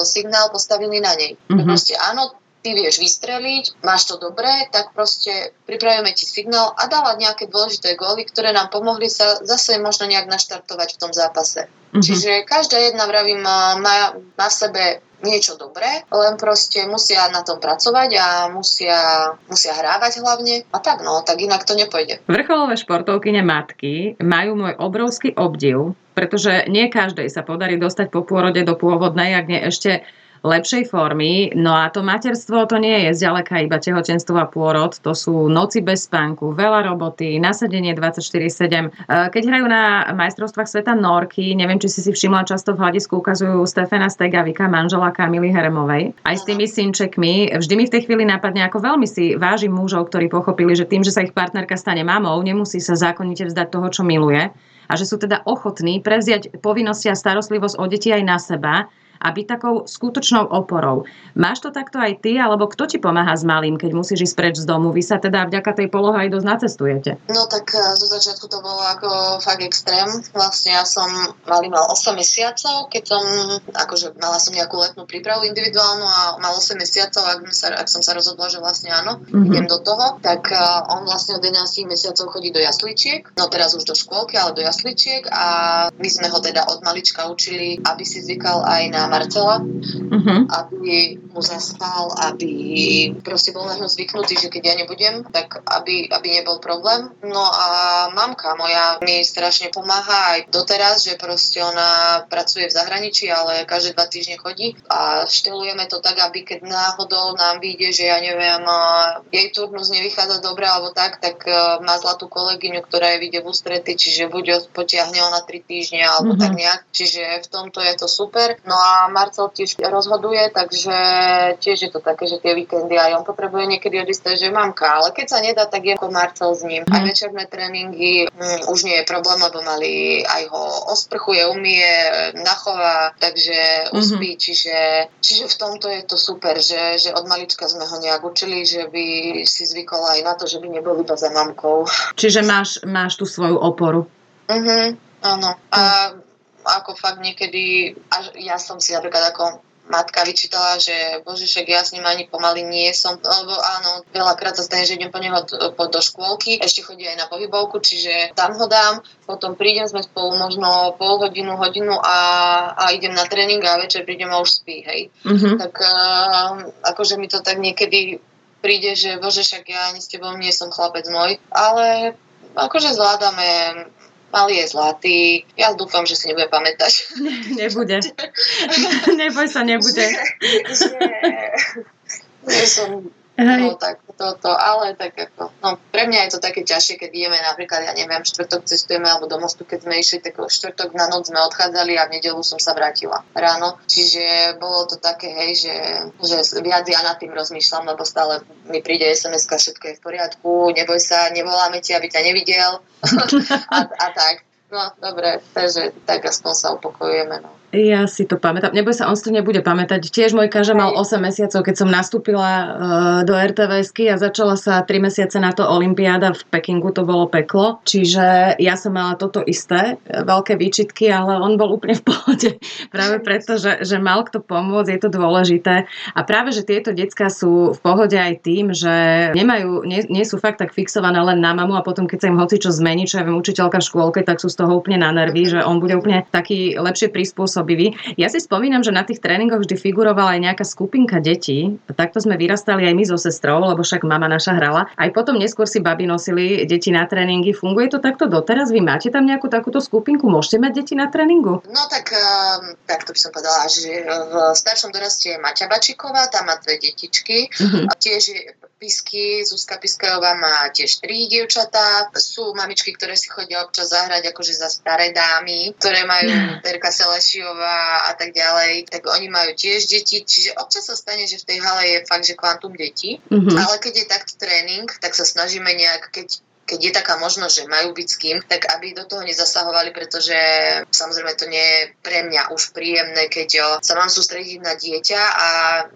signál postavili na nej. Uh-huh. Proste áno, ty vieš vystreliť, máš to dobré, tak proste pripravíme ti signál a dávať nejaké dôležité góly, ktoré nám pomohli sa zase možno nejak naštartovať v tom zápase. Mm-hmm. Čiže každá jedna, vravím, má na sebe niečo dobré, len proste musia na tom pracovať a musia, musia hrávať hlavne a tak no, tak inak to nepôjde. Vrcholové športovkyne matky majú môj obrovský obdiv, pretože nie každej sa podarí dostať po pôrode do pôvodnej, ak nie ešte lepšej formy. No a to materstvo, to nie je zďaleka iba tehotenstvo a pôrod, to sú noci bez spánku, veľa roboty, nasadenie dvadsaťštyri sedem. Keď hrajú na majstrovstvách sveta norky, neviem, či si si všimla, často v hľadisku ukazujú Stefana Stegavíka, manžela Kamily Heremovej, aj s tými synčekmi. Vždy mi v tej chvíli napadne, ako veľmi si vážim mužov, ktorí pochopili, že tým, že sa ich partnerka stane mamou, nemusí sa zákonite vzdať toho, čo miluje, a že sú teda ochotní prevziať povinnosti a starostlivosť o deti aj na seba, a byť takou skutočnou oporou. Máš to takto aj ty, alebo kto ti pomáha s malým, keď musíš ísť preč z domu? Vy sa teda vďaka tej polohe aj dosť nacestujete. No tak zo začiatku to bolo ako fakt extrém. Vlastne ja som malý mal osem mesiacov, keď som, akože mala som nejakú letnú prípravu individuálnu a mal osem mesiacov, ak, sa, ak som sa rozhodla, že vlastne áno, mm-hmm. idem do toho, tak on vlastne od jedenásť mesiacov chodí do jasličiek, no teraz už do škôlky, ale do jasličiek, a my sme ho teda od malička učili, aby si zvykal aj na Marcela, uh-huh. aby mu zaspal, aby proste bol na ňo zvyknutý, že keď ja nebudem, tak aby, aby nebol problém. No a mamka moja mi strašne pomáha aj doteraz, že proste ona pracuje v zahraničí, ale každé dva týždne chodí a štelujeme to tak, aby keď náhodou nám vyjde, že ja neviem, jej turnus nevychádza dobre alebo tak, tak má zlatú kolegyňu, ktorá jej vyjde v ústrety, čiže buď potiahne ona tri týždne alebo uh-huh. tak nejak. Čiže v tomto je to super. No a Marcel tiež rozhoduje, takže tiež je to také, že tie víkendy aj on potrebuje niekedy odísť, že mamka, ale keď sa nedá, tak je ako Marcel s ním. Aj večerné tréningy hm, už nie je problém, lebo mali aj ho osprchuje, umie, nachová, takže uspí, mm-hmm. čiže, čiže v tomto je to super, že, že od malička sme ho nejak učili, že by si zvykol aj na to, že by nebol iba za mamkou. Čiže máš, máš tú svoju oporu. Mhm, áno. A ako fakt niekedy, až ja som si napríklad ako matka vyčítala, že bože, však ja s ním ani pomaly nie som, lebo áno, veľakrát sa stane, že idem po neho do škôlky, ešte chodí aj na pohybovku, čiže tam ho dám, potom prídem, sme spolu možno pol hodinu, hodinu a, a idem na tréning a večer prídem a už spí, hej. Mm-hmm. Tak uh, akože mi to tak niekedy príde, že bože, však ja ani s tebou nie som chlapec môj, ale akože zvládame. Malý je zlatý. Ja dúfam, že si nebude pamätať. Ne, nebude. Neboj sa, nebude. Že, že som, no tak toto, ale tak ako, no pre mňa je to také ťažšie, keď ideme napríklad, ja neviem, štvrtok cestujeme, alebo do Mostu, keď sme išli, tak štvrtok na noc sme odchádzali a v nedeľu som sa vrátila ráno. Čiže bolo to také, hej, že, že viac ja nad tým rozmýšľam, lebo stále mi príde es em es ka, všetko je v poriadku, neboj sa, nevoláme ti, aby ťa nevidel. a, a tak. No, dobre, takže tak aspoň sa upokojujeme, no. Ja si to pamätám. Neboj sa, on si to nebude pamätať. Tiež môj Kaža mal osem mesiacov, keď som nastúpila do er té vé esky a začala sa tri mesiace na to olympiáda v Pekingu, to bolo peklo. Čiže ja som mala toto isté, veľké výčitky, ale on bol úplne v pohode. Práve preto, že, že mal kto pomôcť, je to dôležité. A práve, že tieto decká sú v pohode aj tým, že nemajú, nie, nie sú fakt tak fixované len na mamu a potom, keď sa im hocičo zmení, čo ja viem, učiteľka v škôlke, tak sú z toho úplne na nervy, že on bude úplne taký lepšie prispôsobený. pôsobivý. Ja si spomínam, že na tých tréningoch vždy figurovala aj nejaká skupinka detí. Takto sme vyrastali aj my so sestrou, lebo však mama naša hrala. Aj potom neskôr si babi nosili deti na tréningy. Funguje to takto doteraz? Vy máte tam nejakú takúto skupinku? Môžete mať deti na tréningu? No tak, tak to by som povedala, že v staršom doraste je Maťa Bačíková, tá má dve detičky. Mm-hmm. A tiež Pisky, Zuzka Piskajová má tiež tri dievčatá. Sú mamičky, ktoré si chodia občas zahrať akože za staré dámy, ktoré majú Terka Selešiová a tak ďalej. Tak oni majú tiež deti, čiže občas sa stane, že v tej hale je fakt, že kvantum detí. Mm-hmm. Ale keď je takto tréning, tak sa snažíme nejak, keď keď je taká možnosť, že majú byť s kým, tak aby do toho nezasahovali, pretože samozrejme to nie je pre mňa už príjemné, keď sa mám sústrediť na dieťa a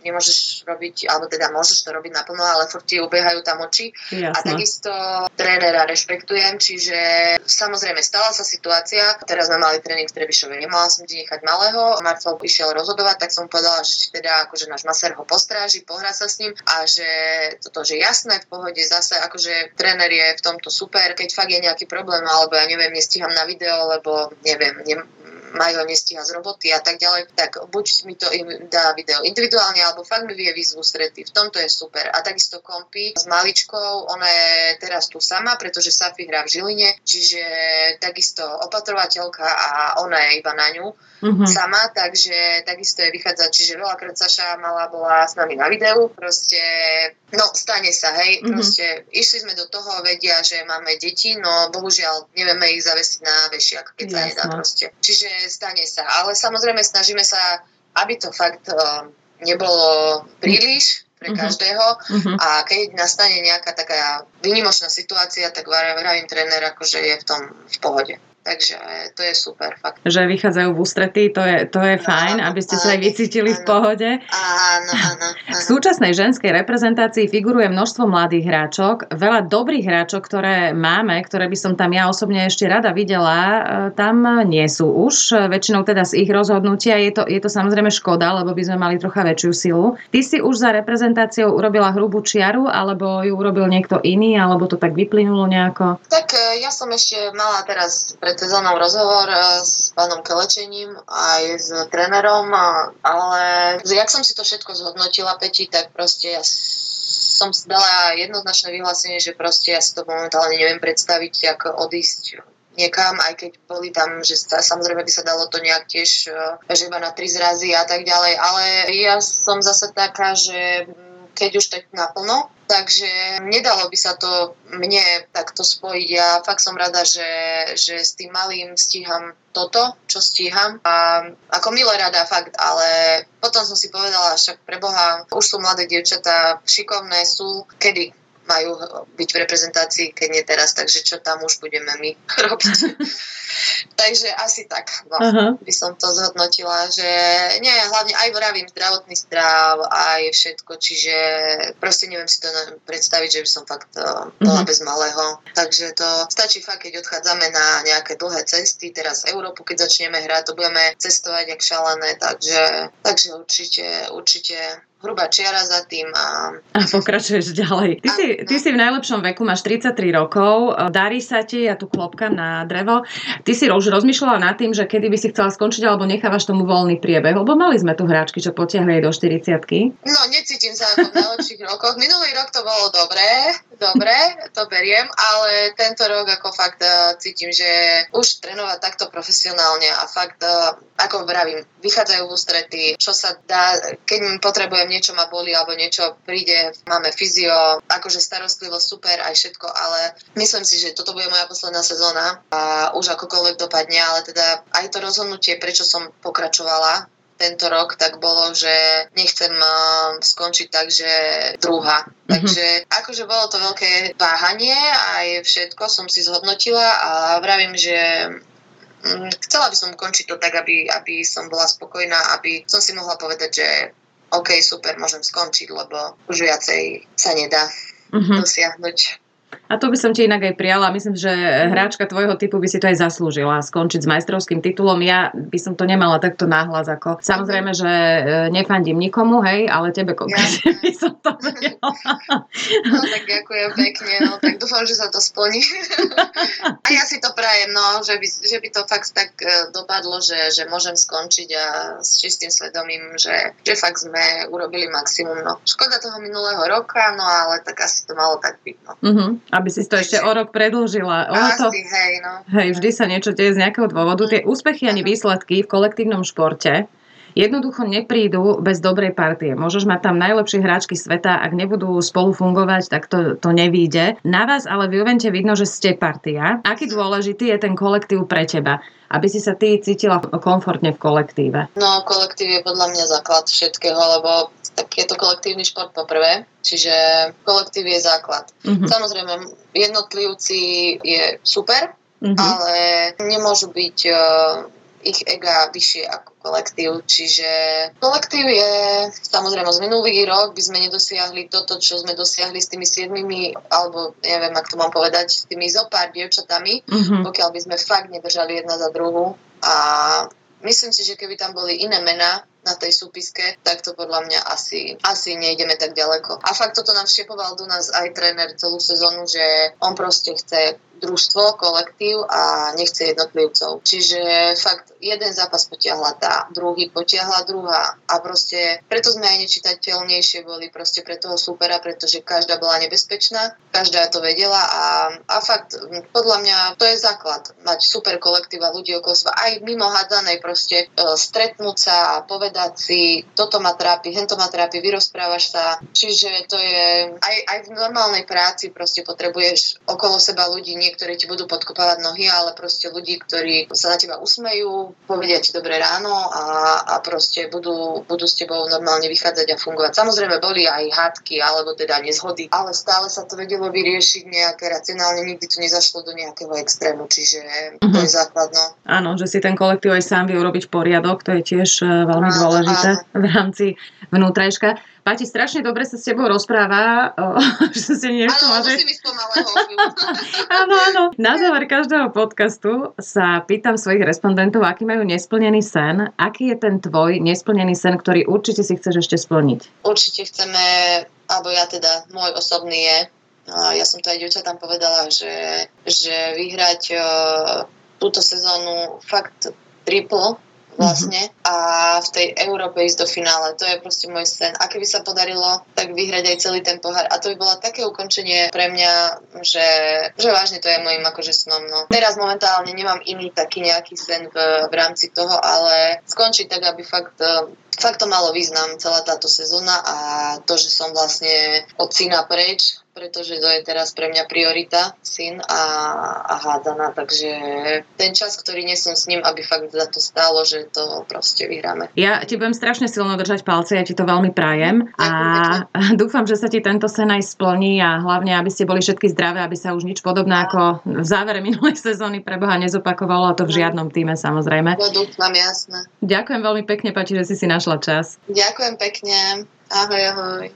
nemôžeš robiť, alebo teda môžeš to robiť naplno, ale furt ti ubiehajú tam oči. Jasne. A takisto trénera rešpektujem, čiže samozrejme stala sa situácia, teraz sme mali tréning v Trebišove, nemala som ti nechať malého, Marcel išiel rozhodovať, tak som povedala, že teda akože náš masér ho postráži, pohrá sa s ním a že toto, že jasné, v pohode zase, akože tréner je v tom to super, keď fakt je nejaký problém, alebo ja neviem, nestíham na video, lebo neviem, ne- Majo nestíha z roboty a tak ďalej, tak buď mi to im dá video individuálne, alebo fakt mi vie výzvu stretí. V tomto je super. A takisto kompy s maličkou, ona je teraz tu sama, pretože Safi hrá v Žiline, čiže takisto opatrovateľka a ona je iba na ňu mm-hmm. sama, takže takisto je vychádza, čiže veľakrát Saša malá bola s nami na videu, proste no stane sa, hej, mm-hmm. proste išli sme do toho, vedia, že máme deti, no bohužiaľ nevieme ich zavesiť na vešiak, keď sa nedá proste. Čiže stane sa, ale samozrejme snažíme sa, aby to fakt uh, nebolo príliš pre uh-huh. každého uh-huh. a keď nastane nejaká taká výnimočná situácia, tak vravím tréner akože je v tom v pohode. Takže to je super, fakt. Že vychádzajú v ústretí, to je, to je no, fajn, aby ste sa aj vycítili áno, v pohode. Áno, áno, áno. V súčasnej ženskej reprezentácii figuruje množstvo mladých hráčok, veľa dobrých hráčok, ktoré máme, ktoré by som tam ja osobne ešte rada videla, tam nie sú už. Väčšinou teda z ich rozhodnutia je to, je to samozrejme škoda, lebo by sme mali trocha väčšiu silu. Ty si už za reprezentáciou urobila hrubú čiaru, alebo ju urobil niekto iný, alebo to tak vyplynulo nejako? Tak ja som ešte mala teraz pred sezónou rozhovor s pánom Kelečením aj s trénerom, ale jak som si to všetko zhodnotila, Peti, tak proste ja som si dala jednoznačné vyhlásenie, že proste ja si to momentálne neviem predstaviť, ako odísť niekam, aj keď boli tam, že sa, samozrejme by sa dalo to nejak tiež, že iba na tri zrazy a tak ďalej, ale ja som zase taká, že keď už tak naplno, takže nedalo by sa to mne takto spojiť. Ja fakt som rada, že, že s tým malým stíham toto, čo stíham. A ako milé rada fakt, ale potom som si povedala, však preboha, už sú mladé dievčatá, šikovné sú, kedy majú byť v reprezentácii, keď nie teraz, takže čo tam už budeme my robiť. Takže asi tak, no, uh-huh. by som to zhodnotila, že nie, hlavne aj vravím zdravotný stráv, aj všetko, čiže proste neviem si to predstaviť, že by som fakt bola uh-huh. bez malého. Takže to stačí fakt, keď odchádzame na nejaké dlhé cesty, teraz Európu, keď začneme hrať, to budeme cestovať jak šalené, takže, takže určite, určite hrubá čiara za tým a... a pokračuješ ďalej. Ty, a, si, ty no. si v najlepšom veku, máš tridsaťtri rokov, darí sa ti, ja tu klopkám na drevo. Ty si už rozmýšľala nad tým, že kedy by si chcela skončiť, alebo nechávaš tomu voľný priebeh, lebo mali sme tu hráčky, čo potiahli aj do štyridsiatky. No, necítim sa ako v najlepších rokoch. Minulý rok to bolo dobré, dobré, to beriem, ale tento rok ako fakt cítim, že už trénovať takto profesionálne a fakt, ako vravím, vychádzajú v ústretí, čo sa dá, keď potrebujem niečo ma bolí, alebo niečo príde, máme fyzio, akože starostlivo super aj všetko, ale myslím si, že toto bude moja posledná sezóna a už akokoľvek dopadne, ale teda aj to rozhodnutie, prečo som pokračovala tento rok, tak bolo, že nechcem uh, skončiť tak, že druhá. Mm-hmm. Takže akože bolo to veľké váhanie, aj všetko som si zhodnotila a vravím, že mm, chcela by som končiť to tak, aby, aby som bola spokojná, aby som si mohla povedať, že OK, super, môžem skončiť, lebo už viacej sa nedá mm-hmm. dosiahnuť. A to by som ti inak aj prijala. Myslím, že hráčka tvojho typu by si to aj zaslúžila skončiť s majstrovským titulom. Ja by som to nemala takto náhlas. Ako. Samozrejme, že nefandím nikomu, hej, ale tebe konkrétne by som to prijala. No tak ďakujem pekne, no tak dúfam, že sa to splní. A ja si to prajem, no, že by, že by to fakt tak dopadlo, že, že môžem skončiť a s čistým svedomím, že, že fakt sme urobili maximum. No. Škoda toho minulého roka, no ale tak asi to malo tak byť. No. Uh-huh. Aby si to ešte o rok predĺžila. Ono asi, to, hej, no. Hej, vždy sa niečo deje z nejakého dôvodu. Mm. Tie úspechy ani výsledky v kolektívnom športe jednoducho neprídu bez dobrej partie. Môžeš mať tam najlepšie hráčky sveta, ak nebudú spolu fungovať, tak to, to nevyjde. Na vás ale v Juvente vidno, že ste partia. Aký dôležitý je ten kolektív pre teba? Aby si sa ty cítila komfortne v kolektíve. No, kolektív je podľa mňa základ všetkého, lebo tak je to kolektívny šport poprvé, čiže kolektív je základ. Mm-hmm. Samozrejme, jednotlivci je super, mm-hmm. ale nemôžu byť uh, ich ega vyššie ako kolektív, čiže kolektív je, samozrejme, z minulý rok by sme nedosiahli toto, čo sme dosiahli s tými siedmimi, alebo neviem, ak to mám povedať, s tými zopár dievčatami, mm-hmm. pokiaľ by sme fakt nedržali jedna za druhú. A myslím si, že keby tam boli iné mená na tej súpiske, tak to podľa mňa asi, asi nejdeme tak ďaleko. A fakt toto nám vštepoval do nás aj tréner celú sezónu, že on proste chce družstvo, kolektív a nechce jednotlivcov. Čiže fakt jeden zápas potiahla tá, druhý potiahla druhá a proste preto sme aj nečitateľnejšie boli proste pre toho súpera, pretože každá bola nebezpečná, každá to vedela a, a fakt podľa mňa to je základ, mať super kolektív a ľudí okolo seba, aj mimo hádzanej proste e, stretnúť sa a povedať si, toto ma trápi, hento ma trápi, vyrozprávaš sa. Čiže to je, aj, aj v normálnej práci proste potrebuješ okolo seba ľudí, niektorí ti budú podkopávať nohy, ale proste ľudí, ktorí sa na teba usmejú, povedia ti dobré ráno a, a proste budú, budú s tebou normálne vychádzať a fungovať. Samozrejme boli aj hádky, alebo teda nezhody, ale stále sa to vedelo vyriešiť nejaké racionálne, nikdy to nezašlo do nejakého extrému, čiže uh-huh. to je základno. Áno, že si ten kolektív aj sám vie urobiť poriadok, to je tiež veľmi dôležité. Dôležité v rámci vnútrajška. Páči, strašne dobre sa s tebou rozpráva. O, že si niečo áno, môže... musím ísť pomalého. Áno, áno. Na záver každého podcastu sa pýtam svojich respondentov, aký majú nesplnený sen. Aký je ten tvoj nesplnený sen, ktorý určite si chceš ešte splniť? Určite chceme, alebo ja teda, môj osobný je, ja som to aj dievčatám povedala, že, že vyhrať uh, túto sezónu fakt triple, vlastne a v tej Európe ísť do finále, to je proste môj sen. A keby sa podarilo, tak vyhrať aj celý ten pohár a to by bolo také ukončenie pre mňa, že, že vážne to je môjim akože snom. No. Teraz momentálne nemám iný taký nejaký sen v, v rámci toho, ale skončiť tak, aby fakt fakt to malo význam celá táto sezóna a to, že som vlastne od syna preč, pretože to je teraz pre mňa priorita, syn a, a hádzaná, takže ten čas, ktorý nesom s ním, aby fakt za to stálo, že to proste vyhráme. Ja ti budem strašne silno držať palce, ja ti to veľmi prajem a ďakujem, dúfam, že sa ti tento sen aj splní a hlavne, aby ste boli všetky zdravé, aby sa už nič podobné no. ako v závere minulej sezóny pre Boha nezopakovalo a to v žiadnom týme samozrejme. No, dúfam, jasné. Ďakujem veľmi pekne, Pati, že si si našla čas. Ďakujem pekne. Ahoj, ahoj.